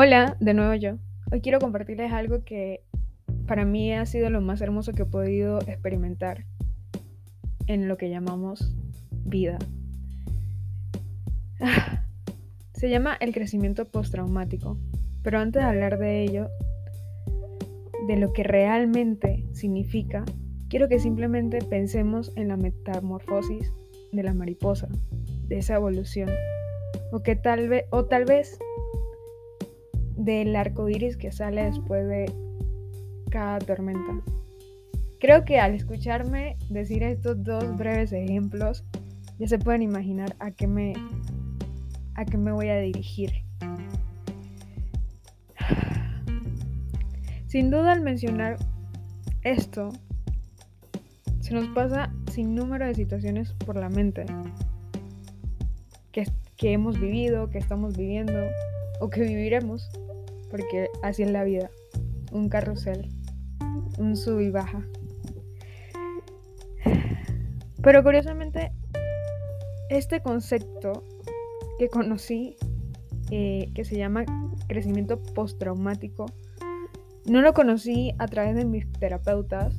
Hola, de nuevo yo. Hoy quiero compartirles algo que para mí ha sido lo más hermoso que he podido experimentar en lo que llamamos vida. Se llama el crecimiento postraumático, pero antes de hablar de ello, de lo que realmente significa, quiero que simplemente pensemos en la metamorfosis de la mariposa, de esa evolución, o tal vez del arcoíris que sale después de cada tormenta. Creo que al escucharme decir estos dos breves ejemplos, ya se pueden imaginar a qué me voy a dirigir. Sin duda, al mencionar esto, se nos pasa sin número de situaciones por la mente que hemos vivido, que estamos viviendo o que viviremos. Porque así es la vida, un carrusel, un sub y baja. Pero curiosamente, este concepto que conocí, que se llama crecimiento postraumático, no lo conocí a través de mis terapeutas,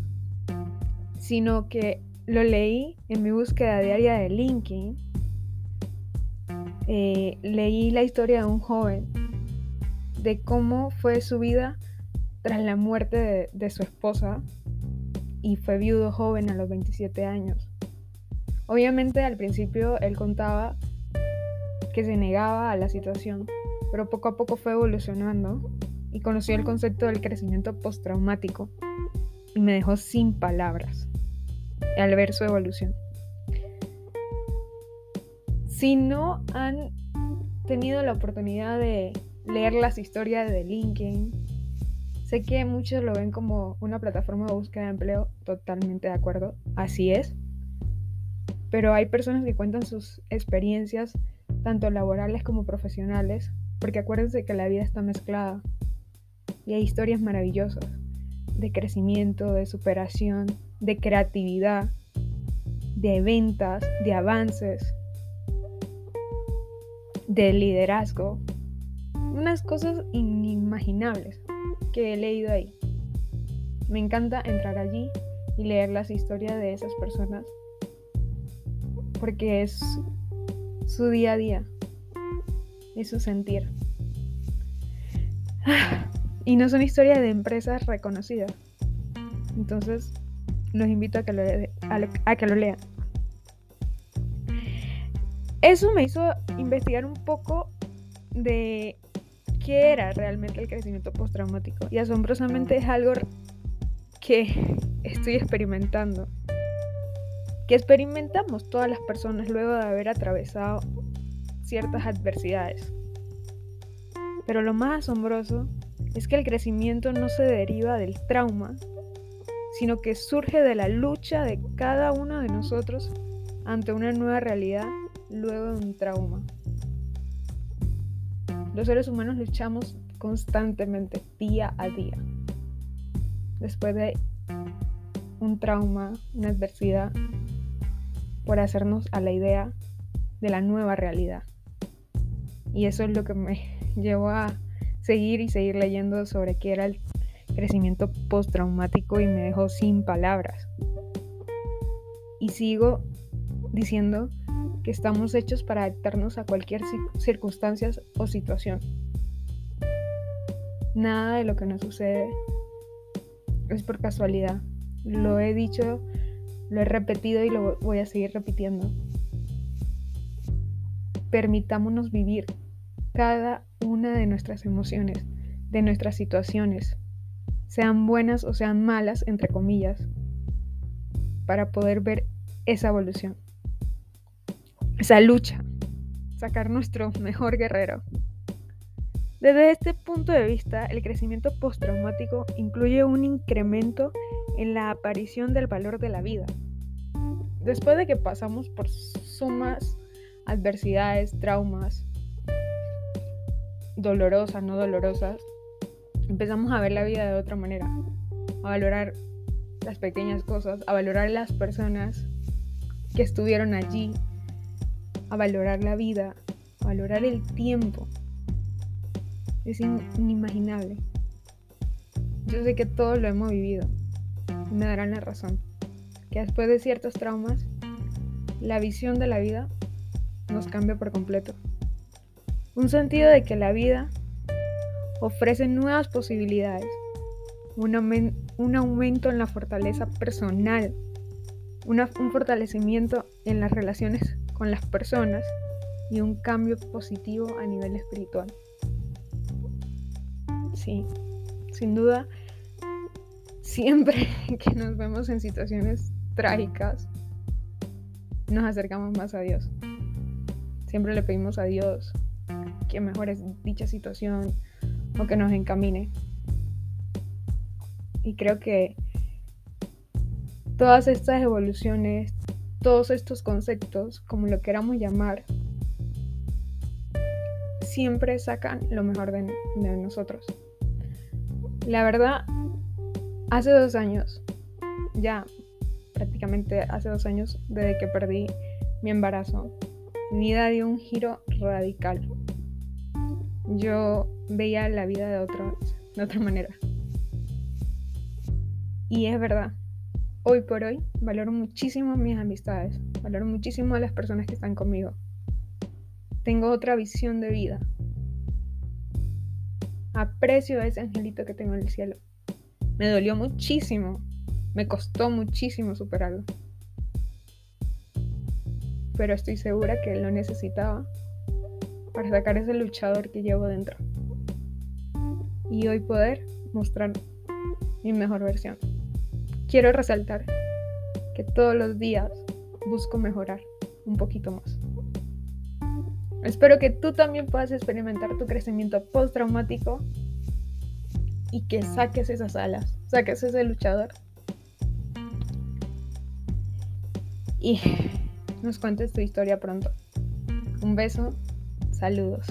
sino que lo leí en mi búsqueda diaria de LinkedIn. Leí la historia de un joven, de cómo fue su vida tras la muerte de su esposa, y fue viudo joven a los 27 años. Obviamente al principio él contaba que se negaba a la situación, pero poco a poco fue evolucionando y conoció el concepto del crecimiento postraumático y me dejó sin palabras al ver su evolución. Si no han tenido la oportunidad de leer las historias de LinkedIn, sé que muchos lo ven como una plataforma de búsqueda de empleo, totalmente de acuerdo, así es, pero hay personas que cuentan sus experiencias tanto laborales como profesionales, porque acuérdense que la vida está mezclada y hay historias maravillosas de crecimiento, de superación, de creatividad, de ventas, de avances, de liderazgo, unas cosas inimaginables que he leído ahí. Me encanta entrar allí y leer las historias de esas personas porque es su día a día, es su sentir. Y no son historias de empresas reconocidas. Entonces, los invito a que lo lean. Eso me hizo investigar un poco de qué era realmente el crecimiento postraumático, y asombrosamente es algo que estoy experimentando, que experimentamos todas las personas luego de haber atravesado ciertas adversidades. Pero lo más asombroso es que el crecimiento no se deriva del trauma, sino que surge de la lucha de cada uno de nosotros ante una nueva realidad luego de un trauma. Los seres humanos luchamos constantemente, día a día, después de un trauma, una adversidad, por hacernos a la idea de la nueva realidad. Y eso es lo que me llevó a seguir leyendo sobre qué era el crecimiento postraumático y me dejó sin palabras. Y sigo diciendo que estamos hechos para adaptarnos a cualquier circunstancia o situación. Nada de lo que nos sucede es por casualidad. Lo he dicho, lo he repetido y lo voy a seguir repitiendo. Permitámonos vivir cada una de nuestras emociones, de nuestras situaciones, sean buenas o sean malas, entre comillas, para poder ver esa evolución, esa lucha, sacar nuestro mejor guerrero. Desde este punto de vista, el crecimiento postraumático incluye un incremento en la aparición del valor de la vida. Después de que pasamos por sumas adversidades, traumas, dolorosas, no dolorosas, empezamos a ver la vida de otra manera, a valorar las pequeñas cosas, a valorar las personas que estuvieron allí, a valorar la vida, a valorar el tiempo. es inimaginable. Yo sé que todos lo hemos vivido, me darán la razón, que después de ciertos traumas, la visión de la vida nos cambia por completo. Un sentido de que la vida ofrece nuevas posibilidades, un aumento en la fortaleza personal, un fortalecimiento en las relaciones con las personas y un cambio positivo a nivel espiritual. Sí, sin duda, siempre que nos vemos en situaciones trágicas, nos acercamos más a Dios. Siempre le pedimos a Dios que mejore dicha situación o que nos encamine. Y creo que todas estas evoluciones, todos estos conceptos, como lo queramos llamar, siempre sacan lo mejor de nosotros. La verdad, hace 2 años, ya prácticamente hace 2 años desde que perdí mi embarazo, mi vida dio un giro radical. Yo veía la vida de otra manera. Y es verdad. Hoy por hoy valoro muchísimo mis amistades, valoro muchísimo a las personas que están conmigo. Tengo otra visión de vida. Aprecio a ese angelito que tengo en el cielo. Me dolió muchísimo, me costó muchísimo superarlo. Pero estoy segura que lo necesitaba para sacar ese luchador que llevo dentro. Y hoy poder mostrar mi mejor versión. Quiero resaltar que todos los días busco mejorar un poquito más. Espero que tú también puedas experimentar tu crecimiento postraumático y que saques esas alas, saques ese luchador y nos cuentes tu historia pronto. Un beso, saludos.